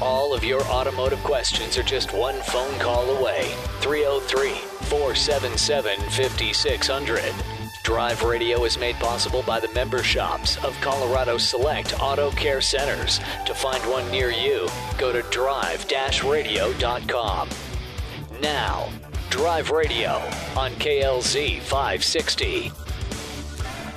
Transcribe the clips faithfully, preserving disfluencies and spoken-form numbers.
All of your automotive questions are just one phone call away. three oh three, four seven seven, five six zero zero. Drive Radio is made possible by the member shops of Colorado Select Auto Care Centers. To find one near you, go to drive radio dot com. Now, Drive Radio on K L Z five sixty.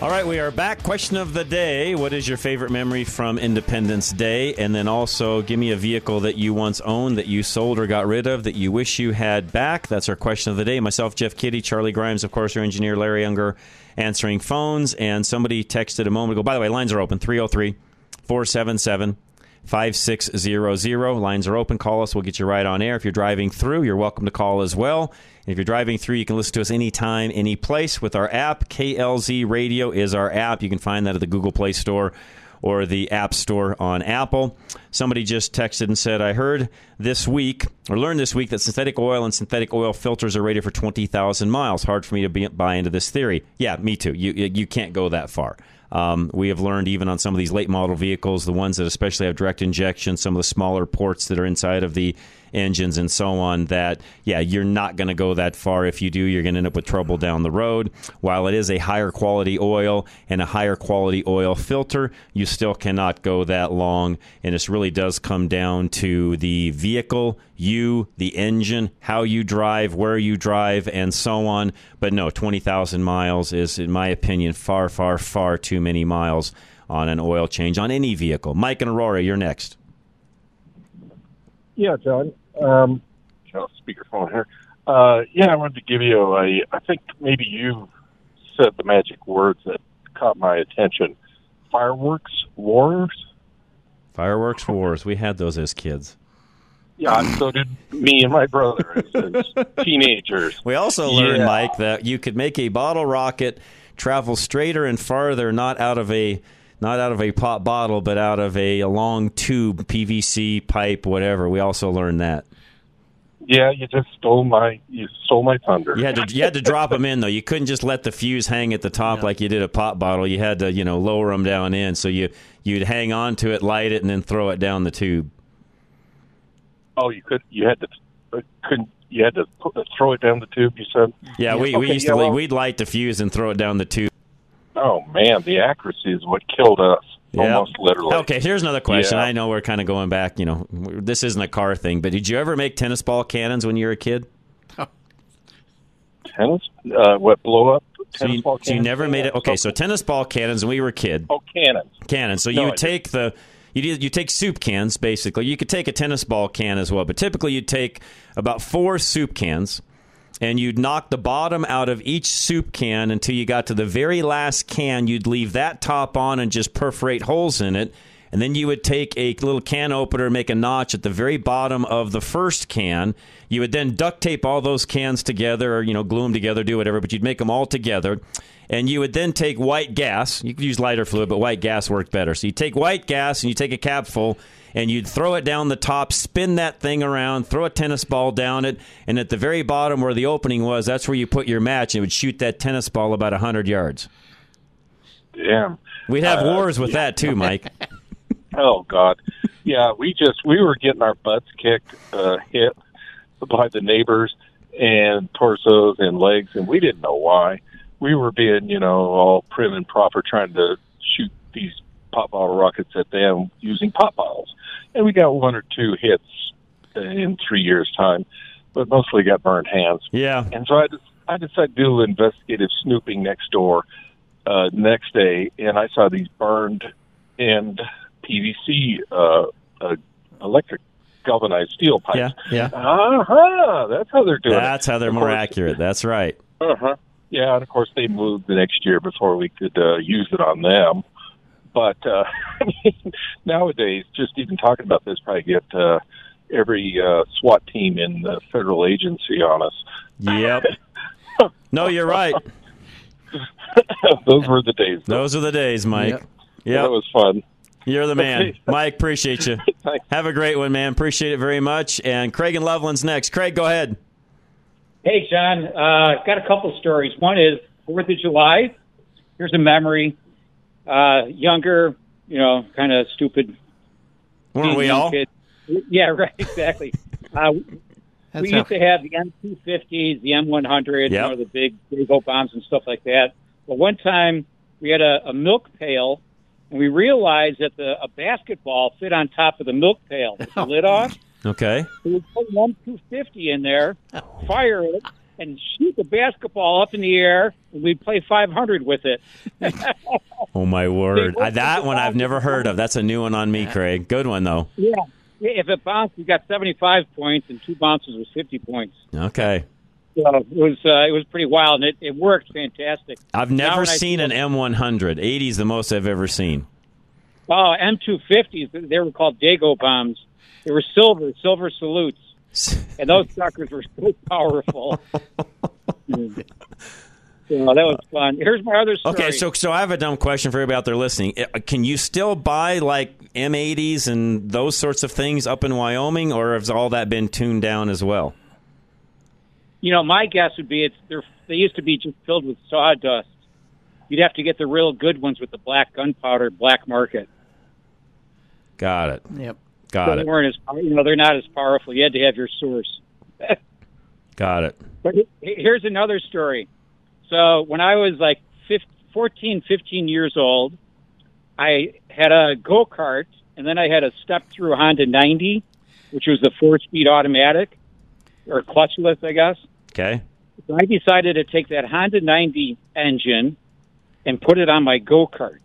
All right, we are back. Question of the day. What is your favorite memory from Independence Day? And then also, give me a vehicle that you once owned, that you sold or got rid of, that you wish you had back. That's our question of the day. Myself, Jeff Kitty, Charlie Grimes, of course, our engineer, Larry Unger, answering phones. And somebody texted a moment ago. By the way, lines are open, three oh three, four seven seven, five six zero zero. Lines are open. Call us. We'll get you right on air. If you're driving through, you're welcome to call as well. If you're driving through, you can listen to us anytime, any place with our app. K L Z Radio is our app. You can find that at the Google Play Store or the App Store on Apple. Somebody just texted and said, I heard this week, or learned this week, that synthetic oil and synthetic oil filters are rated for twenty thousand miles. Hard for me to be, buy into this theory. Yeah, me too. You, you can't go that far. Um, we have learned even on some of these late model vehicles, the ones that especially have direct injection, some of the smaller ports that are inside of the engines and so on, that, yeah, you're not going to go that far. If you do, you're going to end up with trouble down the road. While it is a higher quality oil and a higher quality oil filter, you still cannot go that long. And this really does come down to the vehicle, you, the engine, how you drive, where you drive, and so on. But no, twenty thousand miles is, in my opinion, far, far, far too many miles on an oil change on any vehicle. Mike and Aurora, you're next. Yeah, John. Um, speakerphone here. Uh, yeah, I wanted to give you a, I think maybe you said the magic words that caught my attention. Fireworks wars? Fireworks wars. We had those as kids. Yeah, and so did me and my brother as, as teenagers. We also learned, yeah. Mike, that you could make a bottle rocket travel straighter and farther, not out of a... Not out of a pop bottle, but out of a, a long tube, P V C pipe, whatever. We also learned that. Yeah, you just stole my you stole my thunder. You had to you had to drop them in though. You couldn't just let the fuse hang at the top yeah. like you did a pop bottle. You had to you know lower them down in. So you you'd hang on to it, light it, and then throw it down the tube. Oh, you could you had to couldn't. You had to throw it down the tube. You said yeah. We okay, we used yeah, to well, we'd light the fuse and throw it down the tube. Oh, man, the accuracy is what killed us, yeah. almost literally. Okay, here's another question. Yeah. I know we're kind of going back, you know, this isn't a car thing, but did you ever make tennis ball cannons when you were a kid? Huh. Tennis? Uh, what, blow up? So tennis you, ball so cannons? You never made it? Okay, so tennis ball cannons when we were a kid. Oh, cannons. Cannons. So no, you would take the... You you take soup cans, basically. You could take a tennis ball can as well, but typically you'd take about four soup cans, and you'd knock the bottom out of each soup can until you got to the very last can. You'd leave that top on and just perforate holes in it. And then you would take a little can opener and make a notch at the very bottom of the first can. You would then duct tape all those cans together or, you know, glue them together, do whatever. But you'd make them all together. And you would then take white gas. You could use lighter fluid, but white gas worked better. So you take white gas and you take a capful. And you'd throw it down the top, spin that thing around, throw a tennis ball down it, and at the very bottom where the opening was, that's where you put your match, and it would shoot that tennis ball about one hundred yards. Damn. We'd have uh, wars with yeah. that, too, Mike. Oh, God. Yeah, we just, we were getting our butts kicked, uh, hit by the neighbors, and torsos and legs, and we didn't know why. We were being, you know, all prim and proper, trying to shoot these pop bottle rockets at them using pop bottles. And we got one or two hits in three years' time, but mostly got burned hands. Yeah. And so I, just, I decided to do investigative snooping next door uh, next day, and I saw these burned end P V C uh, uh, electric galvanized steel pipes. Yeah, yeah. Uh-huh, that's how they're doing That's it. how they're of more course. accurate. That's right. Uh-huh. Yeah, and of course they moved the next year before we could uh, use it on them. But uh, I mean, nowadays, just even talking about this, probably get uh, every uh, SWAT team in the federal agency on us. Yep. No, you're right. Those were the days. Though. Those are the days, Mike. Yep. Yep. That was fun. You're the man. Mike, appreciate you. Have a great one, man. Appreciate it very much. And Craig and Loveland's next. Craig, go ahead. Hey, John. Uh, got a couple stories. One is fourth of July. Here's a memory. Uh, younger, you know, kind of stupid. Weren't we all? Kid. Yeah, right, exactly. uh, we used to have the M two fifties, the M one hundred, yep. you know, the big, big old bombs and stuff like that. But one time we had a, a milk pail, and we realized that the, a basketball fit on top of the milk pail. With the lid off. Okay. So we put an M two fifty in there, fire it, and shoot the basketball up in the air, and we'd play five hundred with it. Oh, my word. I, that one I've never heard of. That's a new one on me, Craig. Good one, though. Yeah. If it bounced, you got seventy-five points, and two bounces was fifty points. Okay. So it was uh, it was pretty wild, and it, it worked fantastic. I've never seen an M one hundred. eighty is the most I've ever seen. Oh, M two fifties, they were called Dago bombs. They were silver, silver salutes. And those suckers were so powerful. mm. So that was fun. Here's my other story. Okay, so so I have a dumb question for everybody out there listening. Can you still buy, like, M eighties and those sorts of things up in Wyoming, or has all that been tuned down as well? You know, my guess would be it's they're, they used to be just filled with sawdust. You'd have to get the real good ones with the black gunpowder, black market. Got it. Yep. Got so it. They weren't as, you know, they're not as powerful. You had to have your source. Got it. But here's another story. So when I was like fifteen, fourteen, fifteen years old, I had a go-kart, and then I had a step-through Honda ninety, which was a four-speed automatic, or clutchless, I guess. Okay. So I decided to take that Honda ninety engine and put it on my go-kart.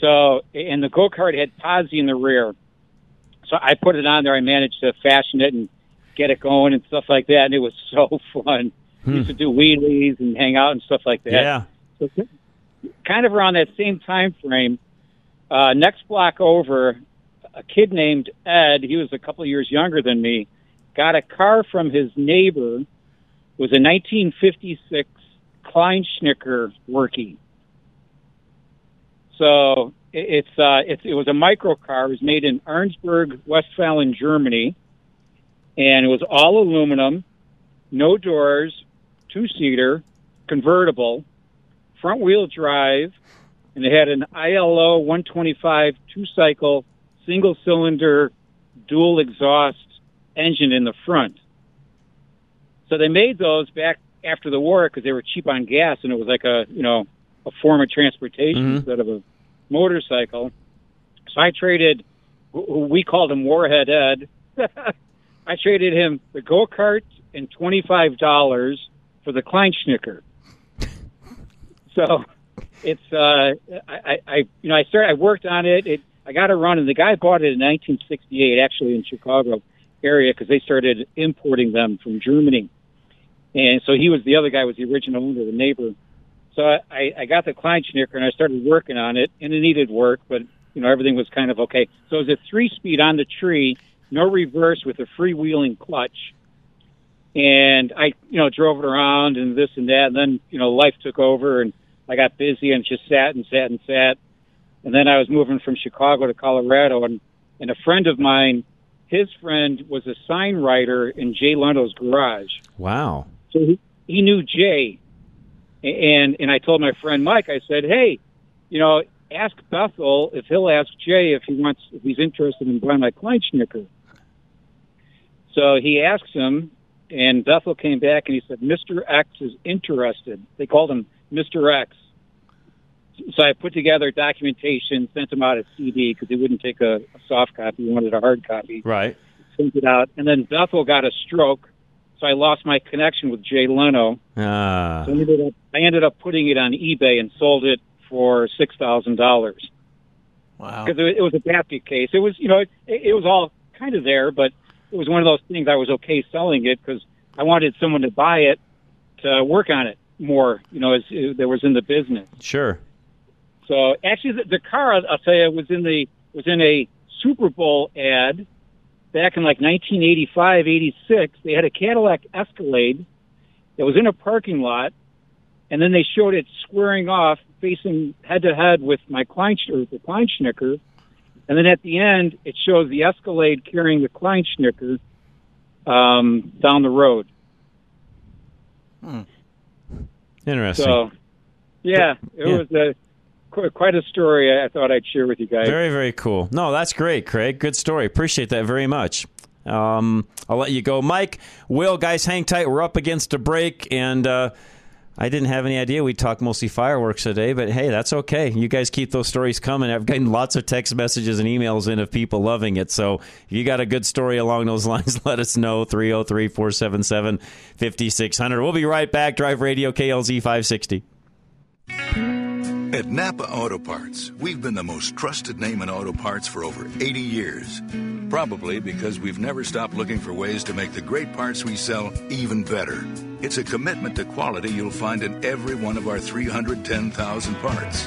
So, and the go-kart had posi in the rear. So I put it on there. I managed to fashion it and get it going and stuff like that. And it was so fun. Hmm. Used to do wheelies and hang out and stuff like that. Yeah. So kind of around that same time frame, uh, next block over, a kid named Ed, he was a couple of years younger than me, got a car from his neighbor. It was a nineteen fifty-six Kleinschnittger Workie. So it's uh, it's it was a micro car. It was made in Arnsberg, Westphalen, Germany, and it was all aluminum, no doors, two-seater, convertible, front-wheel drive, and it had an I L O one twenty-five two-cycle single-cylinder dual exhaust engine in the front. So they made those back after the war because they were cheap on gas, and it was like a you know. a form of transportation mm-hmm. instead of a motorcycle. So I traded, we called him Warhead Ed. I traded him the go-kart and twenty-five dollars for the Kleinschnittger. So it's, uh, I, I, you know, I started, I worked on it. it. I got a run, and the guy bought it in nineteen sixty-eight, actually in Chicago area, because they started importing them from Germany. And so he was, the other guy was the original owner, the neighbor. So I, I got the Kleinschnittger, and I started working on it, and it needed work, but, you know, everything was kind of okay. So it was a three-speed on the tree, no reverse with a freewheeling clutch. And I, you know, drove it around and this and that, and then, you know, life took over, and I got busy and just sat and sat and sat. And then I was moving from Chicago to Colorado, and, and a friend of mine, his friend was a sign writer in Jay Leno's garage. Wow. So he, he knew Jay. And and I told my friend Mike, I said, hey, you know, ask Bethel if he'll ask Jay if he wants, if he's interested in buying my Kleinschnittger. So he asks him, and Bethel came back and he said, Mister X is interested. They called him Mister X. So I put together documentation, sent him out a C D because he wouldn't take a, a soft copy. He wanted a hard copy. Right. Sent it out. And then Bethel got a stroke. So I lost my connection with Jay Leno. Ah. So I ended up, I ended up putting it on eBay and sold it for six thousand dollars. Wow. Because it, it was a basket case. It was, you know, it, it was all kind of there, but it was one of those things I was okay selling it because I wanted someone to buy it to work on it more, you know, as, as there was in the business. Sure. So actually the, the car, I'll tell you, was in, the, was in a Super Bowl ad. Back in like nineteen eighty-five, eighty-six, they had a Cadillac Escalade, that was in a parking lot, and then they showed it squaring off, facing head-to-head with my Kleinschnittger, the Kleinschnittger, and then at the end, it shows the Escalade carrying the Kleinschnittger um, down the road. Hmm. Interesting. So, yeah, but, yeah, it was a, quite a story I thought I'd share with you guys. Very, very cool. No, that's great, Craig. Good story. Appreciate that very much. Um, I'll let you go. Mike, Will, guys, hang tight. We're up against a break, and uh, I didn't have any idea we'd talk mostly fireworks today, but hey, that's okay. You guys keep those stories coming. I've gotten lots of text messages and emails in of people loving it, so if you got a good story along those lines, let us know. three oh three, four seven seven, five six zero zero. We'll be right back. Drive Radio, K L Z five sixty. At Napa Auto Parts, we've been the most trusted name in auto parts for over eighty years. Probably because we've never stopped looking for ways to make the great parts we sell even better. It's a commitment to quality you'll find in every one of our three hundred ten thousand parts.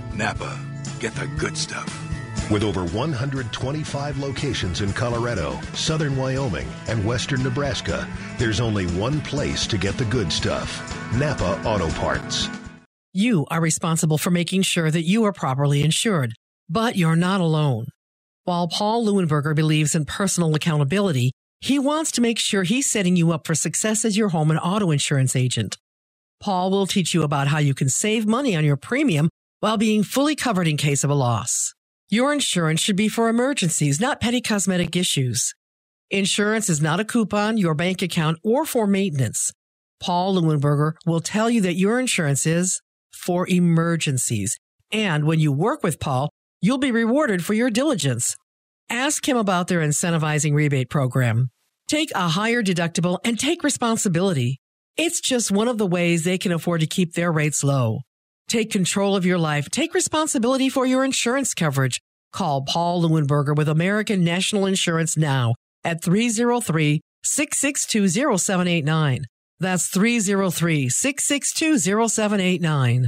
Napa, get the good stuff. With over one hundred twenty-five locations in Colorado, southern Wyoming, and western Nebraska, there's only one place to get the good stuff. Napa Auto Parts. You are responsible for making sure that you are properly insured, but you're not alone. While Paul Leuenberger believes in personal accountability, he wants to make sure he's setting you up for success as your home and auto insurance agent. Paul will teach you about how you can save money on your premium while being fully covered in case of a loss. Your insurance should be for emergencies, not petty cosmetic issues. Insurance is not a coupon, your bank account, or for maintenance. Paul Leuenberger will tell you that your insurance is for emergencies. And when you work with Paul, you'll be rewarded for your diligence. Ask him about their incentivizing rebate program. Take a higher deductible and take responsibility. It's just one of the ways they can afford to keep their rates low. Take control of your life. Take responsibility for your insurance coverage. Call Paul Leuenberger with American National Insurance now at three oh three, six six two, oh seven eight nine. That's three oh three, six six two, oh seven eight nine.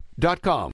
dot com.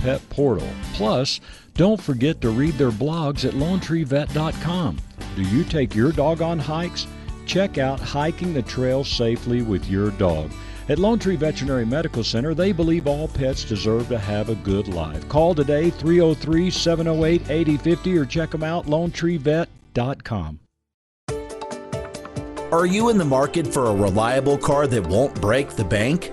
pet portal. Plus, don't forget to read their blogs at lone tree vet dot com. Do you take your dog on hikes? Check out hiking the trail safely with your dog. At Lone Tree Veterinary Medical Center, they believe all pets deserve to have a good life. Call today, three oh three, seven oh eight, eight oh five oh, or check them out, lone tree vet dot com. Are you in the market for a reliable car that won't break the bank?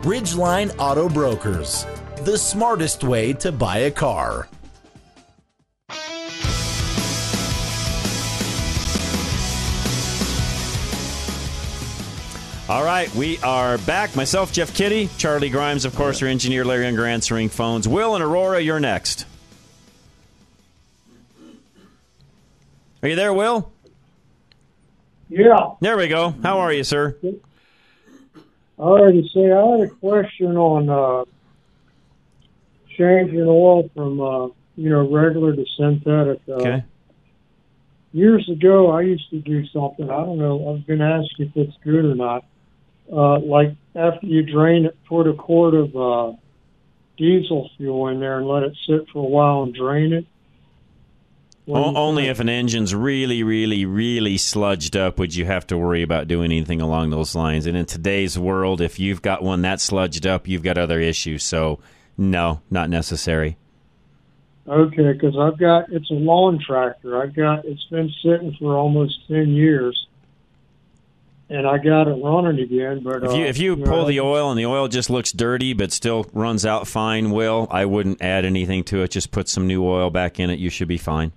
Ridgeline Auto Brokers, the smartest way to buy a car. All right, we are back. Myself, Jeff Kitty, Charlie Grimes, of course, our engineer, Larry Unger, answering phones. Will and Aurora, you're next. Are you there, Will? Yeah. There we go. How are you, sir? All righty, sir. I had a question on uh, changing oil from uh, you know regular to synthetic. Uh, okay. Years ago, I used to do something. I don't know. I was going to ask you if it's good or not. Uh, like after you drain it, put a quart of uh, diesel fuel in there and let it sit for a while and drain it. Well, only if an engine's really, really, really sludged up would you have to worry about doing anything along those lines. And in today's world, if you've got one that's sludged up, you've got other issues. So, no, not necessary. Okay, because I've got, it's a lawn tractor. I've got, it's been sitting for almost ten years, and I got it running again. But if you, uh, if you, you pull know, the oil and the oil just looks dirty but still runs out fine, Will, I wouldn't add anything to it. Just put some new oil back in it. You should be fine.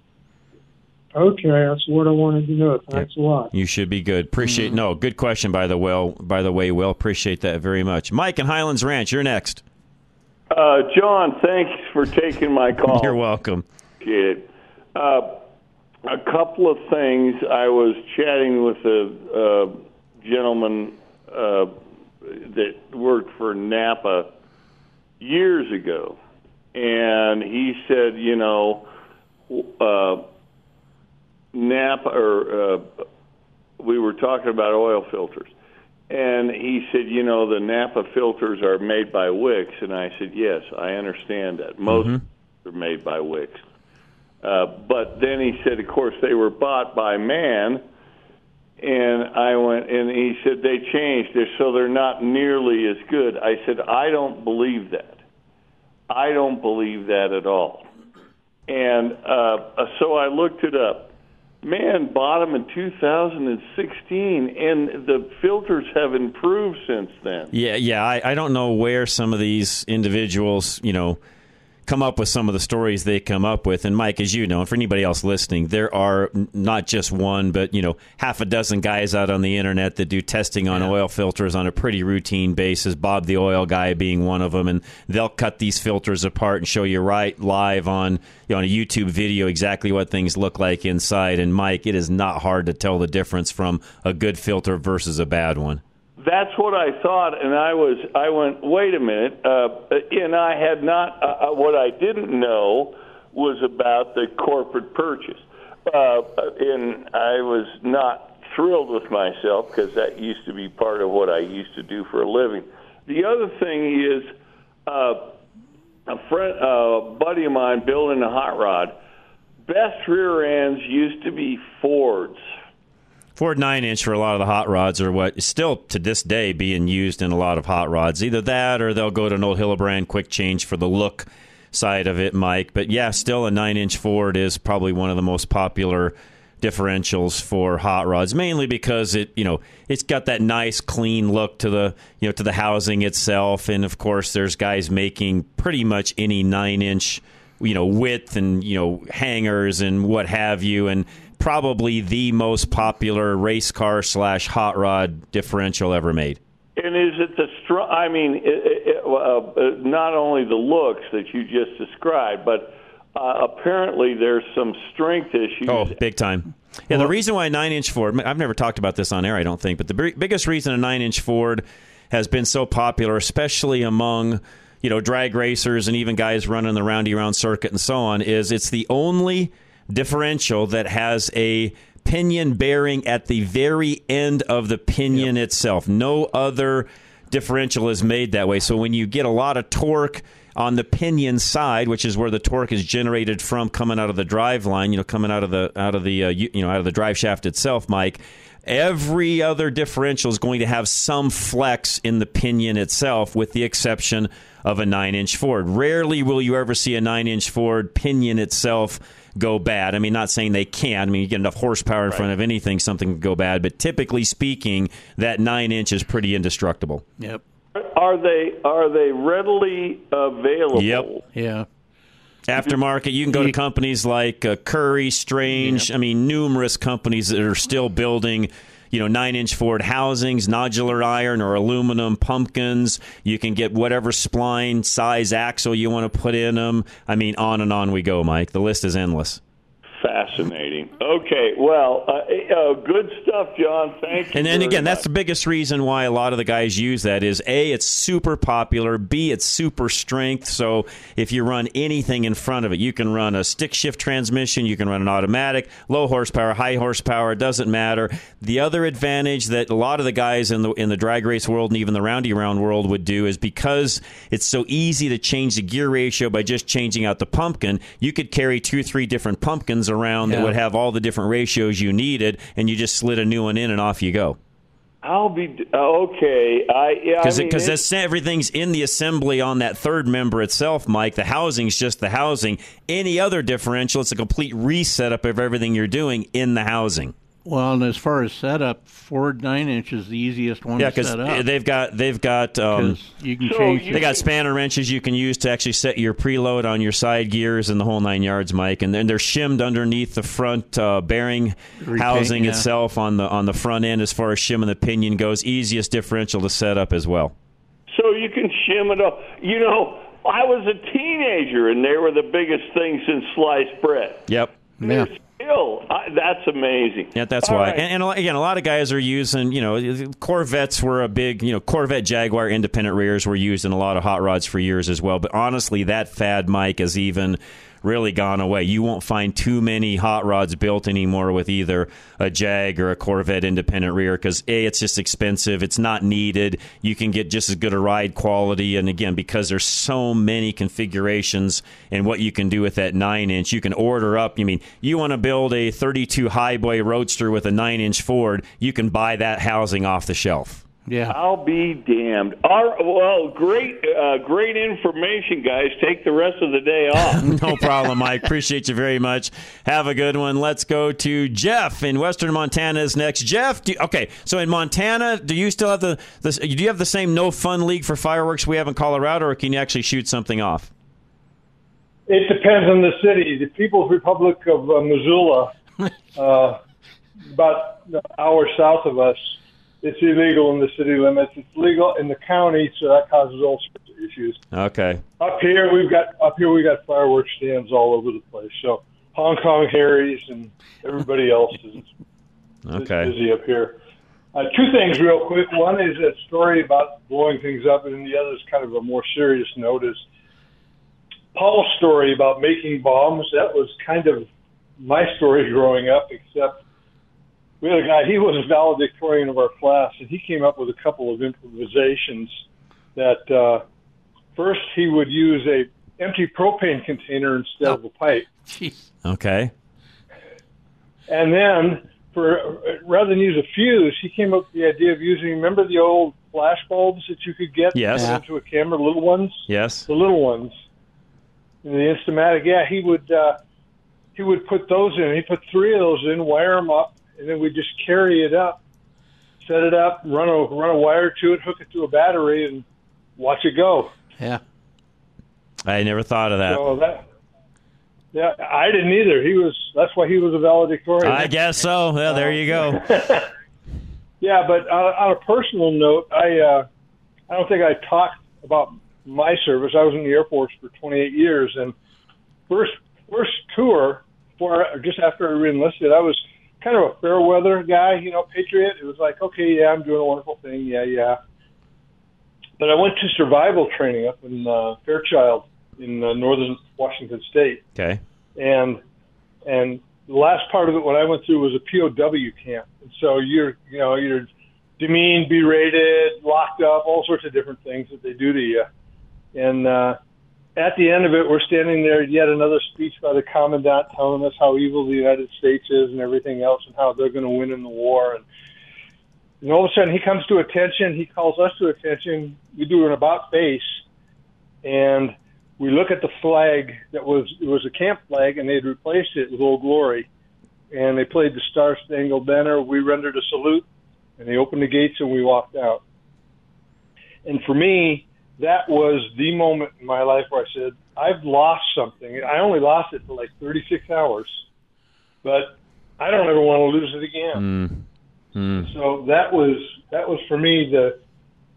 Okay, that's what I wanted to know. Thanks yeah. a lot. You should be good. Appreciate mm-hmm. No, good question by the Will. By the way, Will, appreciate that very much. Mike in Highlands Ranch, you're next. Uh, John, thanks for taking my call. You're welcome. Appreciate it. Uh, a couple of things. I was chatting with a uh, gentleman uh, that worked for Napa years ago, and he said, you know, uh, Napa, or uh, we were talking about oil filters, and he said, you know, the Napa filters are made by Wix, and I said, yes, I understand that. Most mm-hmm. are made by Wix. Uh, but then he said, of course, they were bought by man, and I went, and he said, they changed, so they're not nearly as good. I said, I don't believe that. I don't believe that at all. And uh, so I looked it up. Man bought them in two thousand sixteen, and the filters have improved since then. Yeah, yeah. I, I don't know where some of these individuals, you know, come up with some of the stories they come up with. And, Mike, as you know, and for anybody else listening, there are not just one, but, you know, half a dozen guys out on the Internet that do testing on yeah. oil filters on a pretty routine basis, Bob the Oil Guy being one of them. And they'll cut these filters apart and show you right live on you know, on a YouTube video exactly what things look like inside. And, Mike, it is not hard to tell the difference from a good filter versus a bad one. That's what I thought, and I was. I went, wait a minute, uh, and I had not, uh, what I didn't know was about the corporate purchase. Uh, and I was not thrilled with myself because that used to be part of what I used to do for a living. The other thing is, uh, a friend, a buddy of mine building a hot rod, best rear ends used to be Fords. Ford nine inch for a lot of the hot rods are what is still to this day being used in a lot of hot rods. Either that or they'll go to an old Hillebrand quick change for the look side of it, Mike. But, yeah, still a nine inch Ford is probably one of the most popular differentials for hot rods, mainly because it, you know, it's got that nice, clean look to the, you know, to the housing itself. And, of course, there's guys making pretty much any nine inch, you know, width and, you know, hangers and what have you. And probably the most popular race car slash hot rod differential ever made. And is it the strong, I mean, it, it, uh, not only the looks that you just described, but uh, apparently there's some strength issues. Oh, big time. Yeah, the reason why a nine inch Ford, I've never talked about this on air, I don't think, but the b- biggest reason a nine inch Ford has been so popular, especially among, you know, drag racers and even guys running the roundy-round circuit and so on, is it's the only differential that has a pinion bearing at the very end of the pinion yep. itself. No other differential is made that way. So when you get a lot of torque on the pinion side, which is where the torque is generated from coming out of the drive line, you know, coming out of the out of the uh, you, you know out of the drive shaft itself, Mike, every other differential is going to have some flex in the pinion itself, with the exception of a nine-inch Ford. Rarely will you ever see a nine-inch Ford pinion itself go bad. I mean, not saying they can. I mean, you get enough horsepower in right. front of anything, something can go bad. But typically speaking, that nine-inch is pretty indestructible. Yep. Are they are they readily available? Yep. Yeah. Aftermarket, you can go to companies like uh, Curry, Strange. Yep. I mean, numerous companies that are still building, you know, nine-inch Ford housings, nodular iron or aluminum pumpkins. You can get whatever spline size axle you want to put in them. I mean, on and on we go, Mike. The list is endless. Fascinating. Okay, well, uh, uh, good stuff, John. Thank you. And then again, that's the biggest reason why a lot of the guys use that is, A, it's super popular, B, it's super strength. So if you run anything in front of it, you can run a stick shift transmission, you can run an automatic, low horsepower, high horsepower, it doesn't matter. The other advantage that a lot of the guys in the in the drag race world and even the roundy round world would do is because it's so easy to change the gear ratio by just changing out the pumpkin, you could carry two, three different pumpkins around yeah. that would have all the different ratios you needed, and you just slid a new one in and off you go. I'll be okay. I because yeah, because everything's in the assembly on that third member itself, Mike. The housing's just the housing. Any other differential, it's a complete resetup of everything you're doing in the housing. Well, and as far as setup, Ford nine inch is the easiest one yeah, to set up. Yeah, because they've got they've got um, you can so change. You they got spanner wrenches you can use to actually set your preload on your side gears and the whole nine yards, Mike. And then they're shimmed underneath the front uh, bearing Retain, housing yeah. itself on the on the front end as far as shim and the pinion goes. Easiest differential to set up as well. So you can shim it up. You know, I was a teenager and they were the biggest things in sliced bread. Yep. Yeah. I, that's amazing. Yeah, that's All why. Right. And, and again, a lot of guys are using, you know, Corvettes were a big, you know, Corvette, Jaguar, independent rears were used in a lot of hot rods for years as well. But honestly, that fad, Mike, has even really gone away. You won't find too many hot rods built anymore with either a Jag or a Corvette independent rear because, A, it's just expensive. It's not needed. You can get just as good a ride quality. And, again, because there's so many configurations and what you can do with that nine-inch, you can order up. You mean, you want to build a thirty-two Highboy Roadster with a nine-inch Ford, you can buy that housing off the shelf. Yeah, I'll be damned. Our, well, great, uh, great information, guys. Take the rest of the day off. No problem, Mike. Appreciate you very much. Have a good one. Let's go to Jeff in Western Montana is next. Jeff, do you, okay. So in Montana, do you still have the, the do you have the same no fun league for fireworks we have in Colorado, or can you actually shoot something off? It depends on the city. The People's Republic of uh, Missoula, uh, about an hour south of us. It's illegal in the city limits. It's legal in the county, so that causes all sorts of issues. Okay. Up here, we've got up here we got fireworks stands all over the place. So Hong Kong Harry's and everybody else is okay. busy up here. Uh, two things real quick. One is that story about blowing things up, and the other is kind of a more serious note. Is Paul's story about making bombs? That was kind of my story growing up, except. We had a guy, he was a valedictorian of our class, and he came up with a couple of improvisations that uh, first he would use a empty propane container instead oh. of a pipe. Jeez. Okay. And then, for rather than use a fuse, he came up with the idea of using, remember the old flash bulbs that you could get yes. into a camera, little ones? Yes. The little ones. And the Instamatic, yeah, he would, uh, he would put those in. He put three of those in, wire them up. And then we just carry it up, set it up, run a run a wire to it, hook it to a battery, and watch it go. Yeah, I never thought of that. So that yeah, I didn't either. He was that's why he was a valedictorian. I guess so. Yeah, there you go. Yeah, but on, on a personal note, I uh, I don't think I talked about my service. I was in the Air Force for twenty-eight years, and first first tour for just after I re-enlisted, I was. Kind of a fair weather guy, you know, patriot. It was like, okay, yeah, I'm doing a wonderful thing, yeah, yeah. But I went to survival training up in uh, Fairchild in uh, northern Washington State. Okay. And and the last part of it, what I went through was a P O W camp. And so you're, you know, you're demeaned, berated, locked up, all sorts of different things that they do to you. And uh, at the end of it, we're standing there, yet another speech by the commandant telling us how evil the United States is and everything else and how they're going to win in the war. And, and all of a sudden, he comes to attention. He calls us to attention. We do an about face, and we look at the flag that was, it was a camp flag, and they had replaced it with Old Glory. And they played the Star Spangled Banner. We rendered a salute, and they opened the gates, and we walked out. And for me, that was the moment in my life where I said, I've lost something. I only lost it for like thirty-six hours, but I don't ever want to lose it again. Mm. Mm. So that was, that was for me the,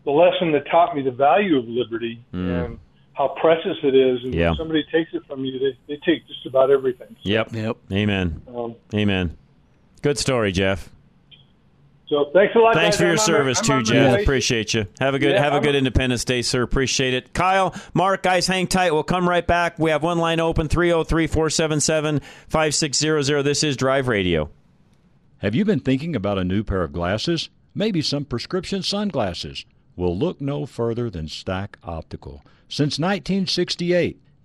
the lesson that taught me the value of liberty mm. and how precious it is. And yeah. when somebody takes it from you, they, they take just about everything. So, yep. Yep. Amen. Um, Amen. Good story, Jeff. So thanks a lot. Thanks guys. for your I'm service too, Jeff. Way. Appreciate you. Have a good yeah, have a I'm good on. Independence Day, sir. Appreciate it. Kyle, Mark, guys, hang tight. We'll come right back. We have one line open, three oh three, four seven seven, five six zero zero. This is Drive Radio. Have you been thinking about a new pair of glasses? Maybe some prescription sunglasses? Well, look no further than Stack Optical. Since nineteen sixty-eight,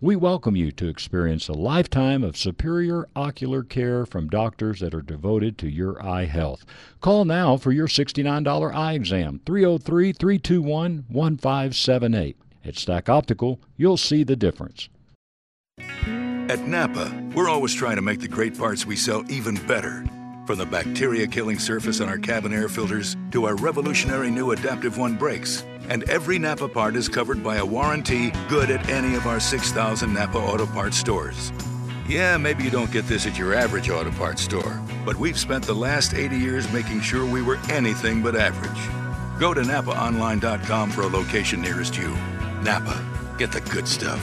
We welcome you to experience a lifetime of superior ocular care from doctors that are devoted to your eye health. Call now for your sixty-nine dollars eye exam, three oh three, three two one, one five seven eight. At Stack Optical, you'll see the difference. At Napa, we're always trying to make the great parts we sell even better. From the bacteria-killing surface on our cabin air filters to our revolutionary new Adaptive One brakes. And every Napa part is covered by a warranty good at any of our six thousand Napa Auto Parts stores. Yeah, maybe you don't get this at your average auto parts store, but we've spent the last eighty years making sure we were anything but average. Go to napa online dot com for a location nearest you. Napa, get the good stuff.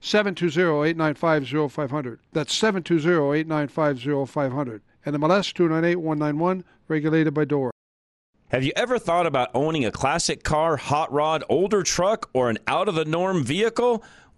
seven two zero, eight nine five, zero five zero zero. That's seven two zero, eight nine five, zero five zero zero. And N M L S two nine eight, one nine one, regulated by DORA. Have you ever thought about owning a classic car, hot rod, older truck, or an out-of-the-norm vehicle?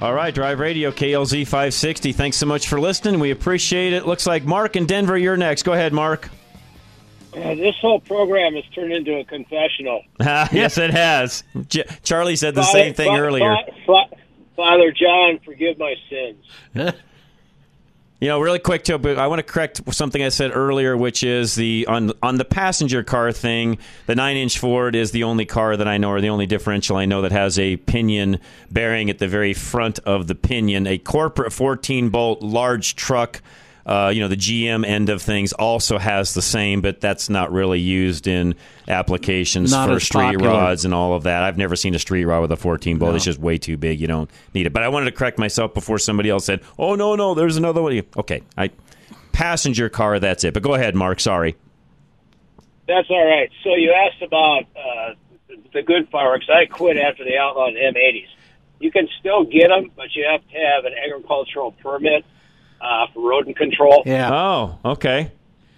All right, Drive Radio, K L Z five sixty. Thanks so much for listening. We appreciate it. Looks like Mark in Denver, you're next. Go ahead, Mark. Uh, this whole program has turned into a confessional. Yes, it has. J- Charlie said the Father, same thing fa- earlier. Fa- fa- Father John, forgive my sins. You know, really quick, too, but I want to correct something I said earlier, which is the on on the passenger car thing, the nine-inch Ford is the only car that I know, or the only differential I know, that has a pinion bearing at the very front of the pinion. A corporate fourteen-bolt large truck, uh, you know, the G M end of things also has the same, but that's not really used in applications not for street popular. rods and all of that. I've never seen a street rod with a fourteen-bolt. No. It's just way too big. You don't need it. But I wanted to correct myself before somebody else said, oh, no, no, there's another one. Okay, I passenger car, that's it. But go ahead, Mark. Sorry. That's all right. So you asked about uh, the good fireworks. I quit after the Outlaw and M eighties. You can still get them, but you have to have an agricultural permit uh, for rodent control. Yeah. Oh, okay.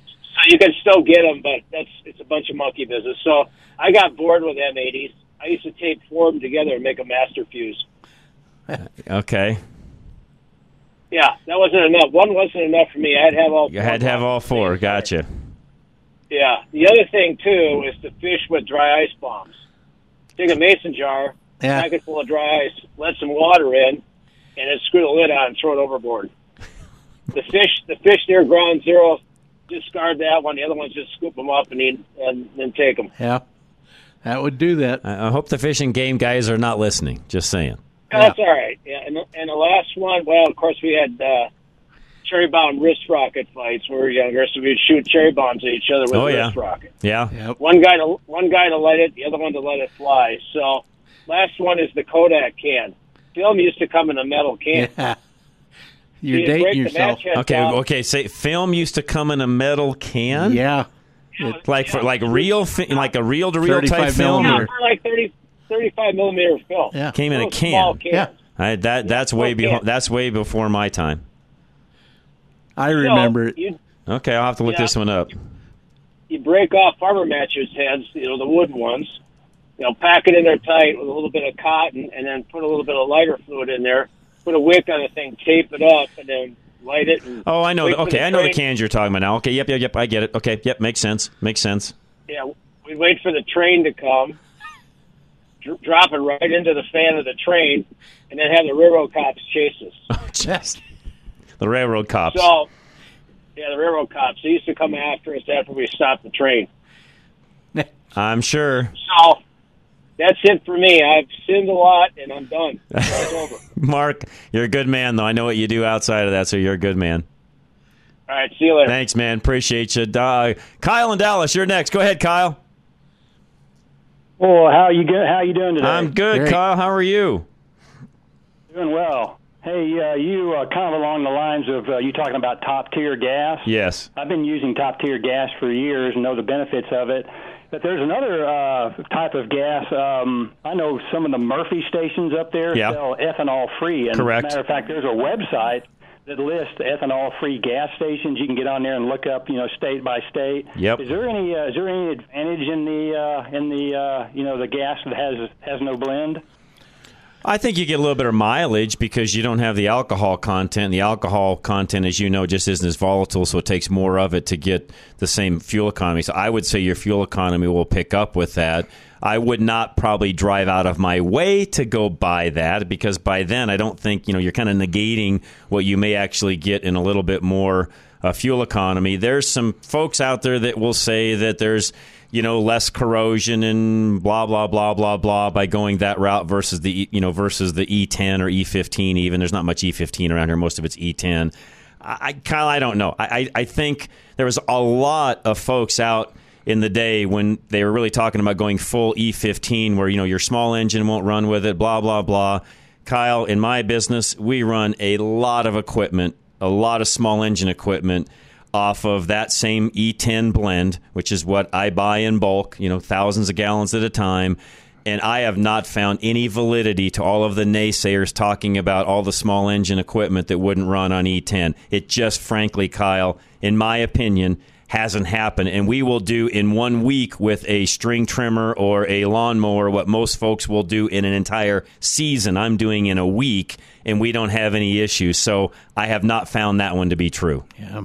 So you can still get them, but that's it's a bunch of monkey business. So I got bored with M eighties. I used to tape four of them together and make a master fuse. Okay. Yeah, that wasn't enough. One wasn't enough for me. I had to have all four. You had to have all four. Gotcha. Yeah. The other thing, too, is to fish with dry ice bombs. Take a mason jar, yeah. pack it full of dry ice, let some water in, and then screw the lid on and throw it overboard. The fish, the fish near ground zero... discard that one. The other ones just scoop them up and then and, and take them. Yeah, that would do that. I, I hope the fishing game guys are not listening. Just saying. No, yeah. That's all right. Yeah, and, and the last one. Well, of course we had uh, cherry bomb wrist rocket fights when we were younger, so we'd shoot cherry bombs at each other with oh, yeah. wrist rocket. Yeah. Yep. One guy to one guy to light it, the other one to let it fly. So last one is the Kodak can. Film used to come in a metal can. Yeah. You're you dating yourself. Okay, off. okay. Say, film used to come in a metal can. Yeah, it, like yeah. for like real, fi- like a reel to reel type film. Yeah, or... for like thirty, thirty-five millimeter film. Yeah, came in a can. Small can. Yeah, I, that that's yeah, way be- that's way before my time. I remember it. You know, okay, I'll have to look yeah, this one up. You break off farmer matches heads, you know the wooden ones. You know, pack it in there tight with a little bit of cotton, and then put a little bit of lighter fluid in there. Put a wick on the thing, tape it up, and then light it. And oh, I know. Okay, I know the cans you're talking about now. Okay, yep, yep, yep, I get it. Okay, yep, makes sense. Makes sense. Yeah, we'd wait for the train to come, dr- drop it right into the fan of the train, and then have the railroad cops chase us. Just the railroad cops. So, yeah, the railroad cops. They used to come after us after we stopped the train. I'm sure. So... that's it for me. I've sinned a lot, and I'm done. It's over. Mark, you're a good man, though. I know what you do outside of that, so you're a good man. All right, see you later. Thanks, man. Appreciate you. Uh, Kyle in Dallas, you're next. Go ahead, Kyle. Well, how you go- how you doing today? I'm good, Great. Kyle. How are you? Doing well. Hey, uh, you uh, kind of along the lines of uh, you talking about top-tier gas. Yes. I've been using top-tier gas for years and know the benefits of it. But there's another uh, type of gas. Um, I know some of the Murphy stations up there yeah. sell ethanol free. And Correct. As a matter of fact, there's a website that lists ethanol free gas stations. You can get on there and look up, you know, state by state. Yep. Is there any uh, is there any advantage in the uh, in the uh, you know the gas that has has no blend? I think you get a little bit of mileage because you don't have the alcohol content. The alcohol content, as you know, just isn't as volatile, so it takes more of it to get the same fuel economy. So I would say your fuel economy will pick up with that. I would not probably drive out of my way to go buy that because by then I don't think, you know, you're kind of negating what you may actually get in a little bit more uh, fuel economy. There's some folks out there that will say that there's, you know, less corrosion and blah, blah, blah, blah, blah by going that route versus the, you know, versus the E ten or E fifteen even. There's not much E fifteen around here. Most of it's E ten. I, Kyle, I don't know. I, I think there was a lot of folks out in the day when they were really talking about going full E fifteen, where, you know, your small engine won't run with it, blah, blah, blah. Kyle, in my business, we run a lot of equipment, a lot of small engine equipment off of that same E ten blend, which is what I buy in bulk, you know, thousands of gallons at a time. And I have not found any validity to all of the naysayers talking about all the small engine equipment that wouldn't run on E ten. It just, frankly, Kyle, in my opinion, hasn't happened. And we will do in one week with a string trimmer or a lawnmower what most folks will do in an entire season. I'm doing in a week, and we don't have any issues. So I have not found that one to be true. Yeah.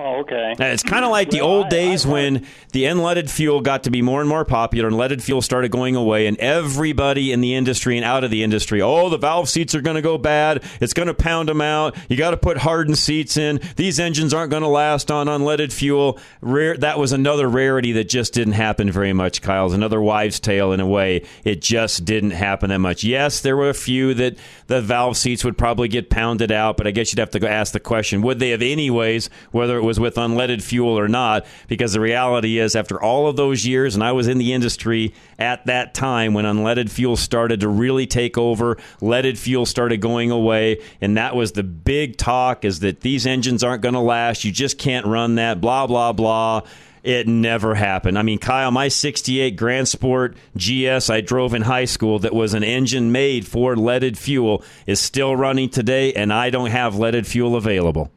Oh, okay. It's kind of like the old days when the unleaded fuel got to be more and more popular and leaded fuel started going away, and everybody in the industry and out of the industry, oh, the valve seats are going to go bad. It's going to pound them out. You got to put hardened seats in. These engines aren't going to last on unleaded fuel. Rare, that was another rarity that just didn't happen very much, Kyle. It's another wives' tale in a way. It just didn't happen that much. Yes, there were a few that the valve seats would probably get pounded out, but I guess you'd have to go ask the question, would they have anyways, whether it was with unleaded fuel or not, because the reality is after all of those years, and I was in the industry at that time when unleaded fuel started to really take over, leaded fuel started going away, and that was the big talk, is that these engines aren't going to last, you just can't run that, blah, blah, blah. It never happened. I mean, Kyle, my sixty-eight Grand Sport G S I drove in high school that was an engine made for leaded fuel is still running today, and I don't have leaded fuel available.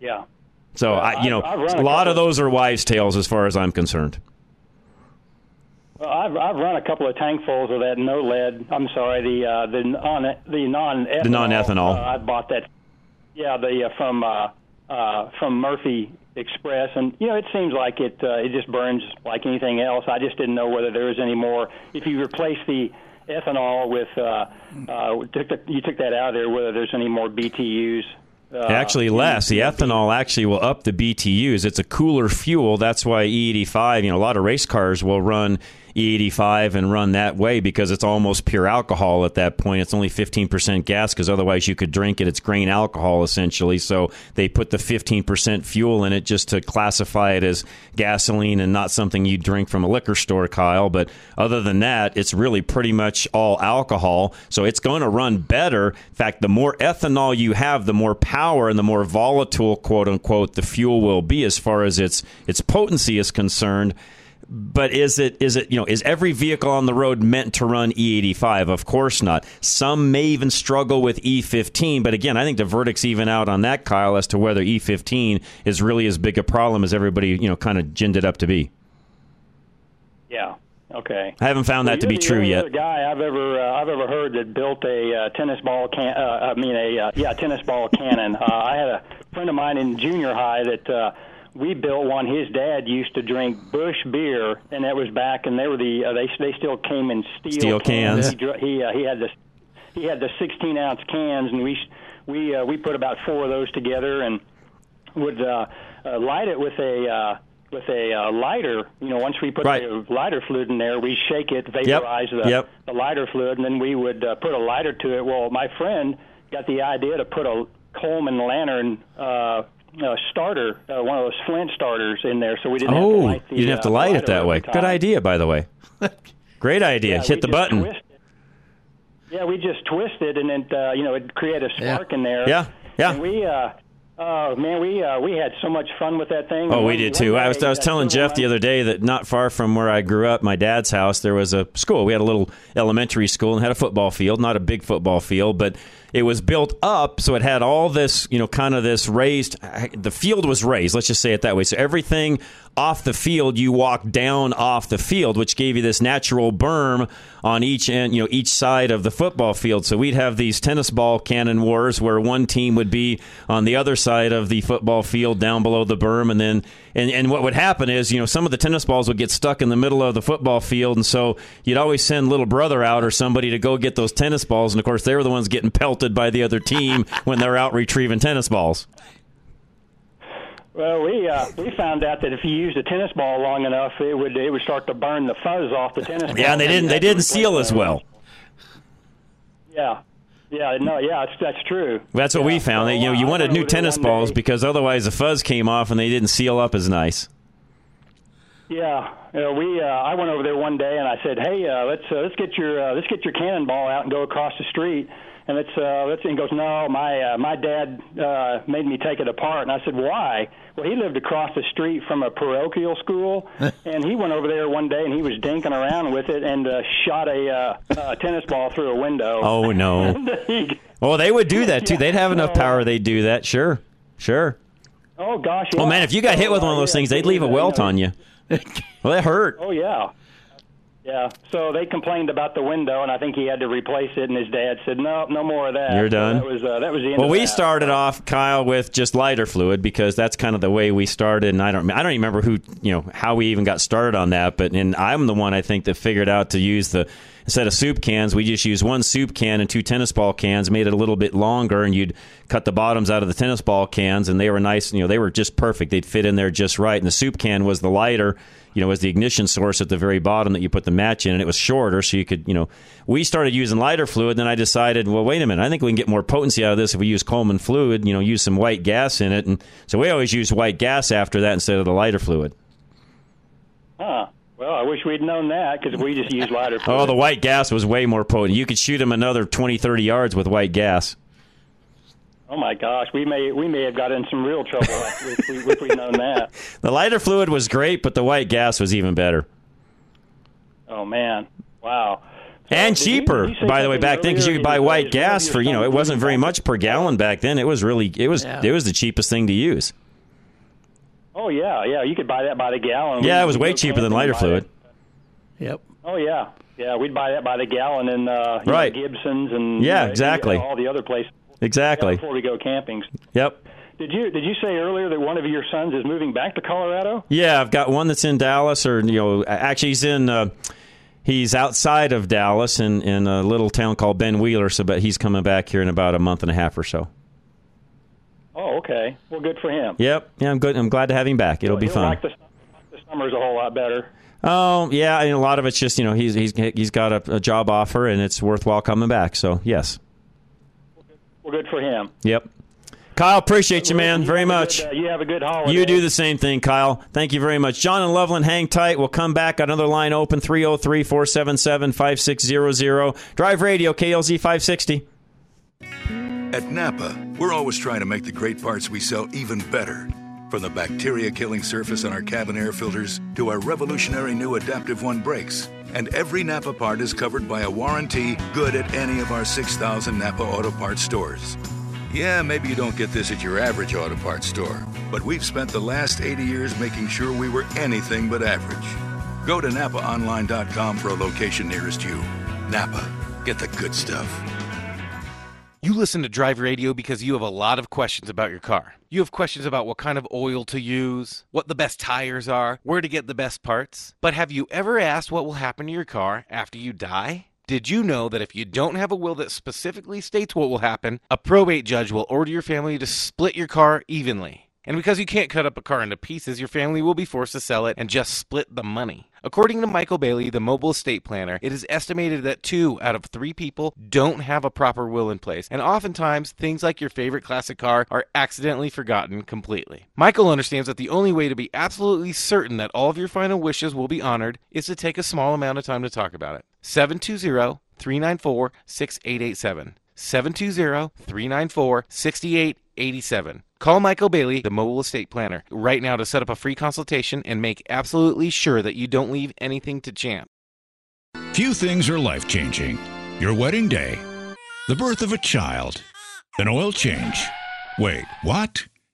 Yeah. So, well, I, you know, I've, I've a lot of those are wives' tales as far as I'm concerned. Well, I've, I've run a couple of tankfuls of that no lead. I'm sorry, the uh, the non the non ethanol. The non ethanol. Uh, I bought that. Yeah, the uh, from uh, uh, from Murphy Express, and you know, it seems like it uh, it just burns like anything else. I just didn't know whether there was any more. If you replace the ethanol with uh, uh, took the, you took that out of there, whether there's any more B T Us. Uh, actually less. The ethanol actually will up the B T Us. It's a cooler fuel. That's why E eighty-five, you know, a lot of race cars will run E eighty-five and run that way because it's almost pure alcohol at that point. It's only fifteen percent gas because otherwise you could drink it. It's grain alcohol essentially. So they put the fifteen percent fuel in it just to classify it as gasoline and not something you drink from a liquor store, Kyle. But other than that, it's really pretty much all alcohol. So it's going to run better. In fact, the more ethanol you have, the more power and the more volatile, quote unquote, the fuel will be as far as its its potency is concerned. But is it, is it, you know, is every vehicle on the road meant to run E eighty-five? Of course not. Some may even struggle with E fifteen. But again, I think the verdict's even out on that, Kyle, as to whether E fifteen is really as big a problem as everybody, you know, kind of ginned it up to be. Yeah. Okay. I haven't found that well, to be true yet. You're the guy I've ever uh, I've ever heard that built a uh, tennis ball can. Uh, I mean a uh, yeah tennis ball cannon. Uh, I had a friend of mine in junior high that. Uh, We built one. His dad used to drink Busch beer, and that was back, and they were the uh, they they still came in steel, steel cans. cans. He he, uh, he had the he had the sixteen ounce cans, and we we uh, we put about four of those together, and would uh, uh, light it with a uh, with a uh, lighter. You know, once we put right. the lighter fluid in there, we shake it, vaporize yep. the yep. the lighter fluid, and then we would uh, put a lighter to it. Well, my friend got the idea to put a Coleman lantern. Uh, Uh, starter, uh, one of those flint starters in there, so we didn't oh, have to light the, you didn't have to uh, light it that way. Good idea, by the way. Great idea. Yeah, hit the button. Twisted. Yeah, we just twisted, and it, uh, you know, it created a spark yeah. in there. Yeah, yeah. And we, uh, oh man, we uh, we had so much fun with that thing. Oh, we, we did too. Day, I was I was telling Jeff the other day that not far from where I grew up, my dad's house, there was a school. We had a little elementary school and had a football field, not a big football field, but. It was built up, so it had all this, you know, kind of this raised, the field was raised, let's just say it that way. So everything off the field, you walked down off the field, which gave you this natural berm on each end, you know, each side of the football field. So we'd have these tennis ball cannon wars where one team would be on the other side of the football field down below the berm. And then, and, and what would happen is, you know, some of the tennis balls would get stuck in the middle of the football field. And so you'd always send little brother out or somebody to go get those tennis balls. And of course, they were the ones getting pelted by the other team when they're out retrieving tennis balls. Well, we uh, we found out that if you used a tennis ball long enough, it would it would start to burn the fuzz off the tennis ball. Yeah, and they didn't they didn't seal as well. Yeah. Yeah, no, yeah, that's, that's true. That's what yeah, we found. So, you know, you I wanted new tennis balls because otherwise the fuzz came off and they didn't seal up as nice. Yeah, you know, we. Uh, I went over there one day and I said, "Hey, uh, let's uh, let's get your uh, let's get your cannonball out and go across the street." And let's uh, let's. And he goes, "No, my uh, my dad uh, made me take it apart." And I said, "Why?" Well, he lived across the street from a parochial school, and he went over there one day and he was dinking around with it and uh, shot a uh, uh, tennis ball through a window. Oh no! he, well, they would do that too. Yeah, they'd have enough power. They'd do that. Sure, sure. Oh gosh. Yeah. Oh man, if you got hit with one of those things, they'd leave a welt on you. Well, that hurt. Oh yeah. Yeah, so they complained about the window, and I think he had to replace it, and his dad said, no, no more of that. You're done. So that was, uh, that was the end well, of we that. Started off, Kyle, with just lighter fluid because that's kind of the way we started, and I don't I don't even remember who, you know, how we even got started on that, but and I'm the one, I think, that figured out to use the, instead of soup cans, we just used one soup can and two tennis ball cans, made it a little bit longer, and you'd cut the bottoms out of the tennis ball cans, and they were nice, you know, they were just perfect. They'd fit in there just right, and the soup can was the lighter, you know, as the ignition source at the very bottom that you put the match in, and it was shorter, so you could, you know, we started using lighter fluid, then I decided, well, wait a minute, I think we can get more potency out of this if we use Coleman fluid, you know, use some white gas in it, and so we always use white gas after that instead of the lighter fluid. Huh. Well, I wish we'd known that, because we just used lighter fluid. Oh, the white gas was way more potent. You could shoot them another twenty, thirty yards with white gas. Oh, my gosh. We may we may have got in some real trouble if, we, if we'd known that. The lighter fluid was great, but the white gas was even better. Oh, man. Wow. So and cheaper, you, you by the way, back then, because you could buy white gas for, you know, it wasn't very much per gallon back then. It was really, it was, yeah. it was the cheapest thing to use. Oh, yeah, yeah. You could buy that by the gallon. Yeah, it was way cheaper than lighter fluid. It. Yep. Oh, yeah. Yeah, we'd buy that by the gallon in uh, right. know, Gibson's and yeah, you know, exactly. all the other places. Exactly. Before we go camping. Yep. Did you did you say earlier that one of your sons is moving back to Colorado? Yeah, I've got one that's in Dallas, or you know, actually he's in uh, he's outside of Dallas in, in a little town called Ben Wheeler. So, but he's coming back here in about a month and a half or so. Oh, okay. Well, good for him. Yep. Yeah, I'm good. I'm glad to have him back. It'll well, be fun. Like the, the summers a whole lot better. Oh yeah, and a lot of it's just you know he's he's he's got a, a job offer and it's worthwhile coming back. So yes. Well, good for him. Yep. Kyle, appreciate you, man, very much. Good, uh, you have a good holiday. You do the same thing, Kyle. Thank you very much. John and Loveland, hang tight. We'll come back. Another line open, three oh three, four seven seven, five six zero zero. Drive Radio, K L Z five sixty. At Napa, we're always trying to make the great parts we sell even better. From the bacteria-killing surface on our cabin air filters to our revolutionary new Adaptive One brakes. And every Napa part is covered by a warranty good at any of our six thousand Napa Auto Parts stores. Yeah, maybe you don't get this at your average auto parts store, but we've spent the last eighty years making sure we were anything but average. Go to napa online dot com for a location nearest you. Napa, get the good stuff. You listen to Drive Radio because you have a lot of questions about your car. You have questions about what kind of oil to use, what the best tires are, where to get the best parts. But have you ever asked what will happen to your car after you die? Did you know that if you don't have a will that specifically states what will happen, a probate judge will order your family to split your car evenly? And because you can't cut up a car into pieces, your family will be forced to sell it and just split the money. According to Michael Bailey, the mobile estate planner, it is estimated that two out of three people don't have a proper will in place, and oftentimes, things like your favorite classic car are accidentally forgotten completely. Michael understands that the only way to be absolutely certain that all of your final wishes will be honored is to take a small amount of time to talk about it. seven two zero, three nine four, six eight eight seven. seven two zero, three nine four, six eight eight seven. Call Michael Bailey, the mobile estate planner, right now to set up a free consultation and make absolutely sure that you don't leave anything to chance. Few things are life-changing. Your wedding day, the birth of a child, an oil change. Wait, what?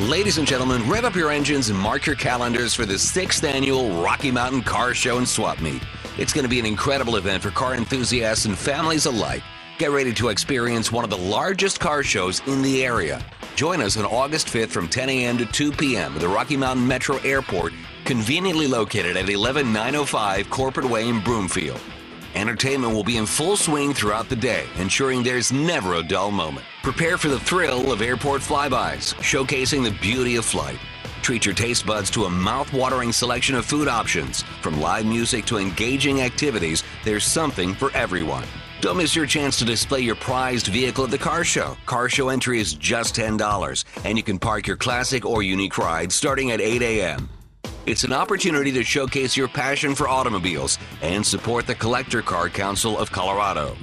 Ladies and gentlemen, rev up your engines and mark your calendars for the sixth annual Rocky Mountain Car Show and Swap Meet. It's going to be an incredible event for car enthusiasts and families alike. Get ready to experience one of the largest car shows in the area. Join us on August fifth from ten a.m. to two p.m. at the Rocky Mountain Metro Airport, conveniently located at eleven nine oh five Corporate Way in Broomfield. Entertainment will be in full swing throughout the day, ensuring there's never a dull moment. Prepare for the thrill of airport flybys, showcasing the beauty of flight. Treat your taste buds to a mouth-watering selection of food options. From live music to engaging activities, there's something for everyone. Don't miss your chance to display your prized vehicle at the car show. Car show entry is just ten dollars, and you can park your classic or unique ride starting at eight a.m. It's an opportunity to showcase your passion for automobiles and support the Collector Car Council of Colorado.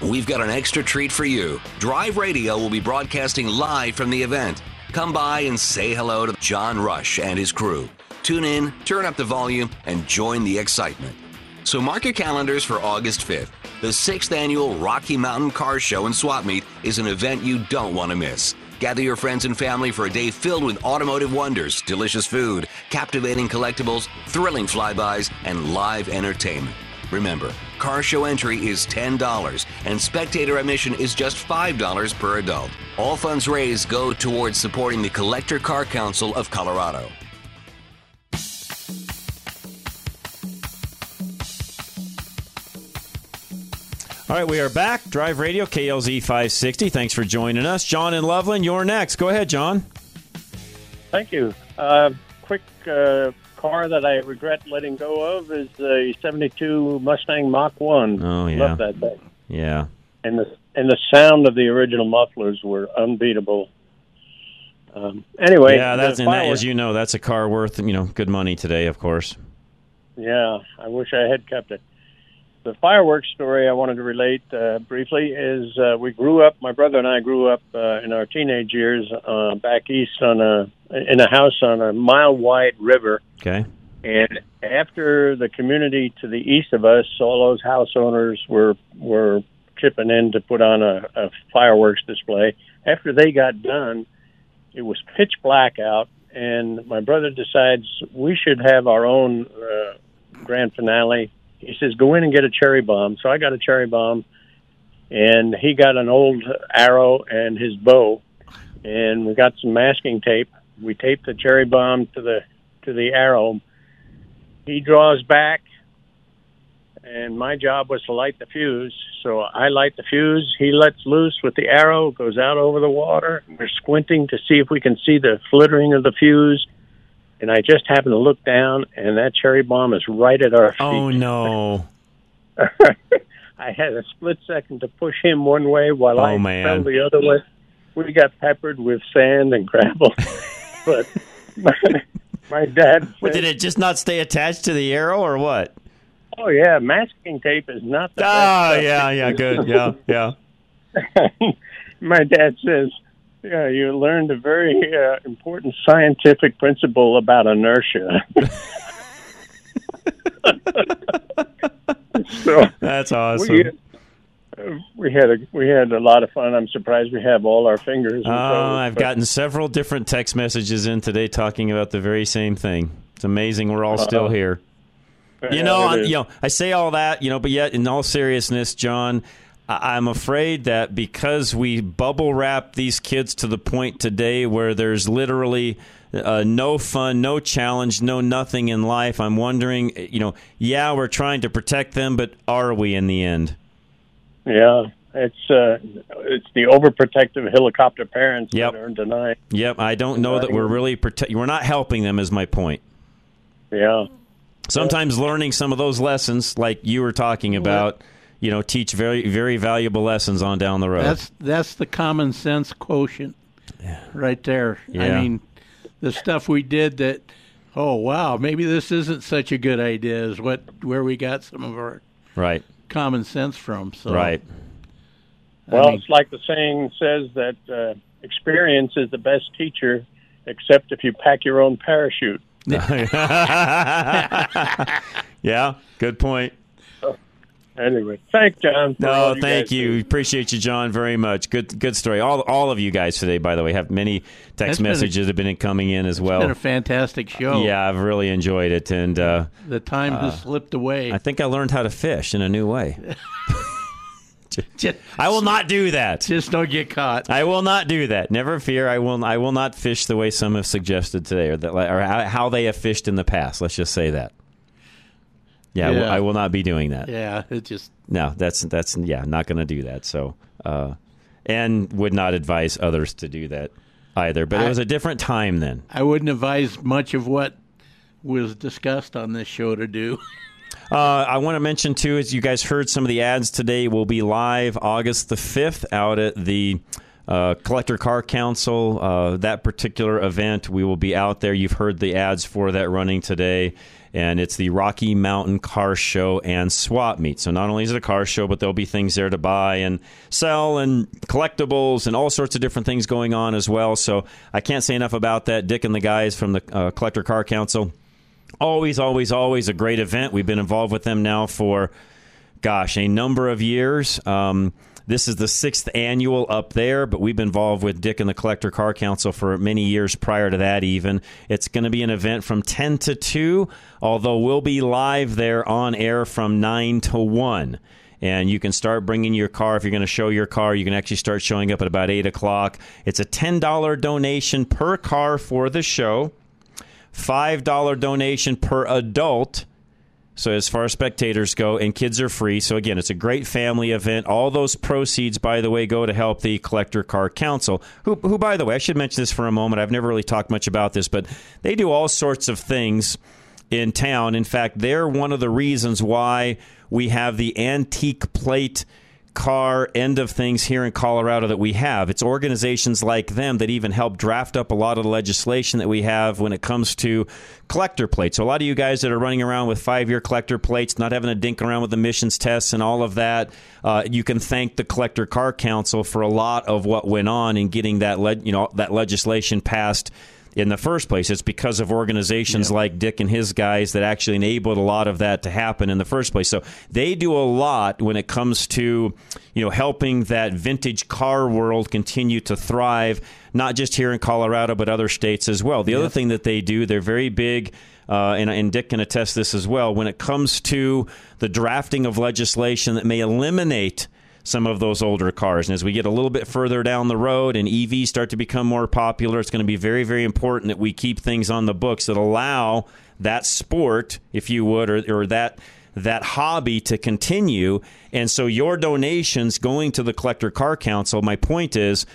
We've got an extra treat for you. Drive Radio will be broadcasting live from the event. Come by and say hello to John Rush and his crew. Tune in, turn up the volume, and join the excitement. So mark your calendars for August fifth. The sixth annual Rocky Mountain Car Show and Swap Meet is an event you don't want to miss. Gather your friends and family for a day filled with automotive wonders, delicious food, captivating collectibles, thrilling flybys, and live entertainment. Remember, car show entry is ten dollars, and spectator admission is just five dollars per adult. All funds raised go towards supporting the Collector Car Council of Colorado. All right, we are back. Drive Radio, K L Z five sixty. Thanks for joining us. John in Loveland, you're next. Go ahead, John. Thank you. Uh, quick uh, car that I regret letting go of is the seventy-two Mustang Mach one. Oh, yeah. Love that thing. Yeah. And the, and the sound of the original mufflers were unbeatable. Um, anyway. Yeah, that's, and that, as you know, that's a car worth, you know, good money today, of course. Yeah, I wish I had kept it. The fireworks story I wanted to relate uh, briefly is uh, we grew up, my brother and I grew up uh, in our teenage years uh, back east on a, in a house on a mile-wide river. Okay. And after the community to the east of us, all those house owners were were chipping in to put on a, a fireworks display. After they got done, it was pitch black out, and my brother decides we should have our own uh, grand finale. He says, go in and get a cherry bomb. So I got a cherry bomb, and he got an old arrow and his bow, and we got some masking tape. We taped the cherry bomb to the to the arrow. He draws back, and my job was to light the fuse. So I light the fuse. He lets loose with the arrow, goes out over the water. We're squinting to see if we can see the flittering of the fuse. And I just happened to look down, and that cherry bomb is right at our feet. Oh, no. I had a split second to push him one way while oh, I man. fell the other way. We got peppered with sand and gravel. But my, my dad said, well, did it just not stay attached to the arrow or what? Oh, yeah. Masking tape is not the best. Oh, yeah, yeah, good. Yeah, yeah. My dad says, yeah, you learned a very uh, important scientific principle about inertia. So that's awesome. We, uh, we had a we had a lot of fun. I'm surprised we have all our fingers. Oh, uh, I've but, gotten several different text messages in today talking about the very same thing. It's amazing we're all uh-huh. still here. Yeah, you know, I, you know, I say all that, you know, but yet in all seriousness, John, I'm afraid that because we bubble wrap these kids to the point today where there's literally uh, no fun, no challenge, no nothing in life. I'm wondering, you know, yeah, we're trying to protect them, but are we in the end? Yeah, it's uh, it's the overprotective helicopter parents yep. that are denying. Yep, I don't know that we're really protect. We're not helping them, is my point. Yeah. Sometimes yeah. learning some of those lessons, like you were talking about, yeah. you know, teach very, very valuable lessons on down the road. That's that's the common sense quotient yeah. right there. Yeah. I mean, the stuff we did that, oh, wow, maybe this isn't such a good idea is what where we got some of our right. common sense from. So, right. I well, mean, it's like the saying says that uh, experience is the best teacher, except if you pack your own parachute. Yeah, good point. Anyway, thank John. No, you thank you. Do. Appreciate you, John, very much. Good, good story. All, all of you guys today, by the way, have many text That's messages a, have been coming in as well. It's been a fantastic show. Yeah, I've really enjoyed it, and uh, the time uh, has slipped away. I think I learned how to fish in a new way. Just, I will not do that. Just don't get caught. I will not do that. Never fear. I will. I will not fish the way some have suggested today, or that, or how they have fished in the past. Let's just say that. Yeah, yeah. I, will, I will not be doing that. Yeah, it just no. That's that's yeah, not going to do that. So, uh, and would not advise others to do that either. But I, it was a different time then. I wouldn't advise much of what was discussed on this show to do. Uh, I want to mention, too, as you guys heard, some of the ads today will be live August the fifth out at the uh, Collector Car Council. Uh, that particular event, we will be out there. You've heard the ads for that running today, and it's the Rocky Mountain Car Show and Swap Meet. So not only is it a car show, but there'll be things there to buy and sell and collectibles and all sorts of different things going on as well. So I can't say enough about that. Dick and the guys from the uh, Collector Car Council. Always, always, always a great event. We've been involved with them now for, gosh, a number of years. Um, this is the sixth annual up there, but we've been involved with Dick and the Collector Car Council for many years prior to that even. It's going to be an event from ten to two, although we'll be live there on air from nine to one. And you can start bringing your car. If you're going to show your car, you can actually start showing up at about eight o'clock. It's a ten dollars donation per car for the show. five dollars donation per adult, so as far as spectators go, and kids are free. So, again, it's a great family event. All those proceeds, by the way, go to help the Collector Car Council, who, who, by the way, I should mention this for a moment. I've never really talked much about this, but they do all sorts of things in town. In fact, they're one of the reasons why we have the antique plate car end of things here in Colorado that we have. It's organizations like them that even help draft up a lot of the legislation that we have when it comes to collector plates. So a lot of you guys that are running around with five-year collector plates, not having to dink around with emissions tests and all of that, uh, you can thank the Collector Car Council for a lot of what went on in getting that le- you know that legislation passed in the first place. It's because of organizations yeah. like Dick and his guys that actually enabled a lot of that to happen in the first place. So they do a lot when it comes to, you know, helping that vintage car world continue to thrive, not just here in Colorado, but other states as well. The yeah. other thing that they do, they're very big, uh, and, and Dick can attest this as well, when it comes to the drafting of legislation that may eliminate some of those older cars. And as we get a little bit further down the road and E Vs start to become more popular, it's going to be very, very important that we keep things on the books that allow that sport, if you would, or, or that that hobby to continue. And so your donations going to the Collector Car Council, my point is,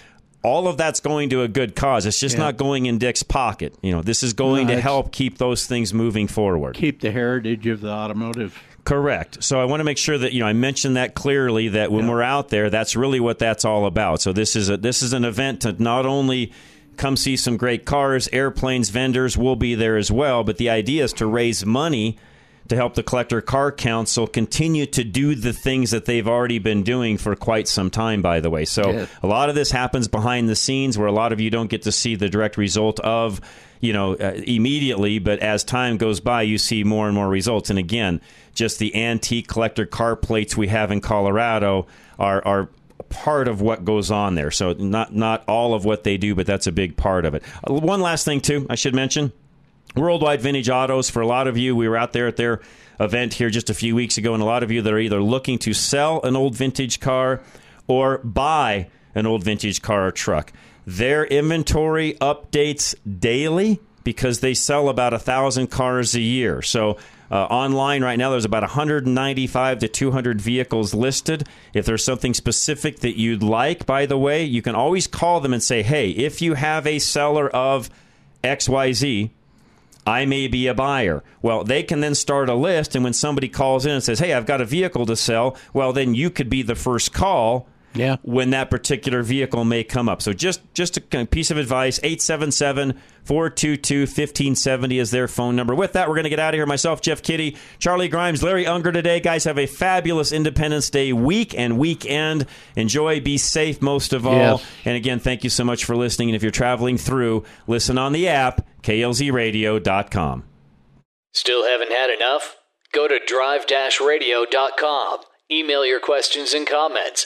all of that's going to a good cause. It's just yeah. not going in Dick's pocket. You know, this is going no, to help keep those things moving forward. Keep the heritage of the automotive. Correct. So I want to make sure that, you know, I mentioned that clearly, that when yeah. we're out there, that's really what that's all about. So this is a this is an event to not only come see some great cars, airplanes, vendors will be there as well, but the idea is to raise money to help the Collector Car Council continue to do the things that they've already been doing for quite some time, by the way. So yeah. a lot of this happens behind the scenes where a lot of you don't get to see the direct result of, you know, uh, immediately. But as time goes by, you see more and more results. And again, just the antique collector car plates we have in Colorado are are part of what goes on there. So not not all of what they do, but that's a big part of it. Uh, one last thing, too, I should mention. Worldwide Vintage Autos, for a lot of you, we were out there at their event here just a few weeks ago, and a lot of you that are either looking to sell an old vintage car or buy an old vintage car or truck. their inventory updates daily because they sell about one thousand cars a year. So uh, online right now, there's about one ninety-five to two hundred vehicles listed. If there's something specific that you'd like, by the way, you can always call them and say, hey, if you have a seller of X Y Z, I may be a buyer. Well, they can then start a list, and when somebody calls in and says, hey, I've got a vehicle to sell, well, then you could be the first call. Yeah. When that particular vehicle may come up. So just just a piece of advice, eight seven seven, four two two, one five seven zero is their phone number. With that, we're going to get out of here. Myself, Jeff Kitty, Charlie Grimes, Larry Unger today. Guys, have a fabulous Independence Day week and weekend. Enjoy, be safe most of all. Yeah. And again, thank you so much for listening. And if you're traveling through, listen on the app, K L Z radio dot com. Still haven't had enough? Go to drive radio dot com. Email your questions and comments.